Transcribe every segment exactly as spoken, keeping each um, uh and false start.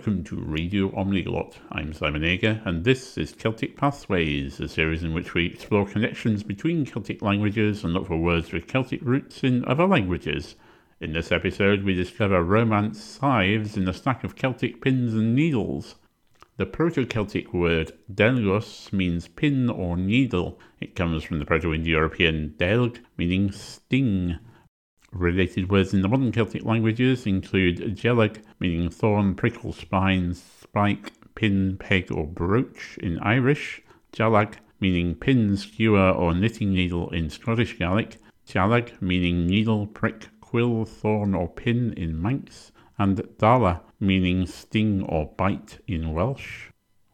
welcome to Radio Omniglot. I'm Simon Ager, and this is Celtic Pathways, a series in which we explore connections between Celtic languages and look for words with Celtic roots in other languages. In this episode, we discover Romance scythes in a stack of Celtic pins and needles. The Proto-Celtic word delgos means pin or needle. It comes from the Proto-Indo-European dealg, meaning sting. Related words in the modern Celtic languages include Jialg, meaning thorn, prickle, spine, spike, pin, peg or brooch in Irish, Jialg, meaning pin, skewer or knitting needle in Scottish Gaelic, Jialg, meaning needle, prick, quill, thorn or pin in Manx, and Dala, meaning sting or bite in Welsh.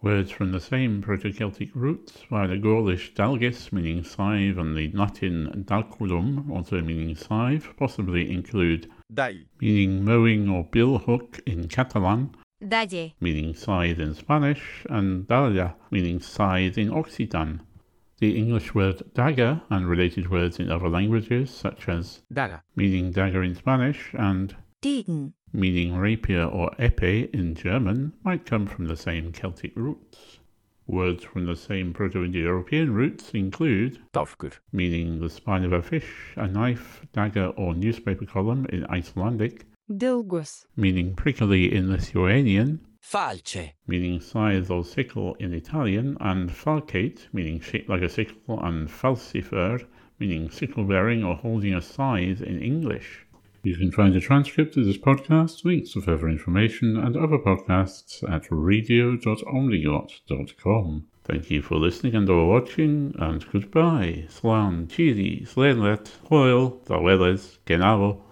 Words from the same Proto-Celtic roots, while the Gaulish dalgis, meaning scythe, and the Latin daculum, also meaning scythe, possibly include dalle, meaning mowing or billhook in Catalan, dalle, meaning scythe in Spanish, and dalha, meaning scythe in Occitan. The English word daga and related words in other languages, such as dala, meaning dagger in Spanish, and Dealg, meaning rapier or épée in German, might come from the same Celtic roots. Words from the same Proto-Indo-European roots include Taufgur, meaning the spine of a fish, a knife, dagger or newspaper column in Icelandic, Dilgus, meaning prickly in Lithuanian, Falce, meaning scythe or sickle in Italian, and falcate, meaning shaped like a sickle, and falcifer, meaning sickle-bearing or holding a scythe in English. You can find a transcript of this podcast, links to further information and other podcasts at radio dot omniglot dot com. Thank you for listening and or watching, and goodbye. Slán, tíri, sléanlet, hoil, tawelles, genavo.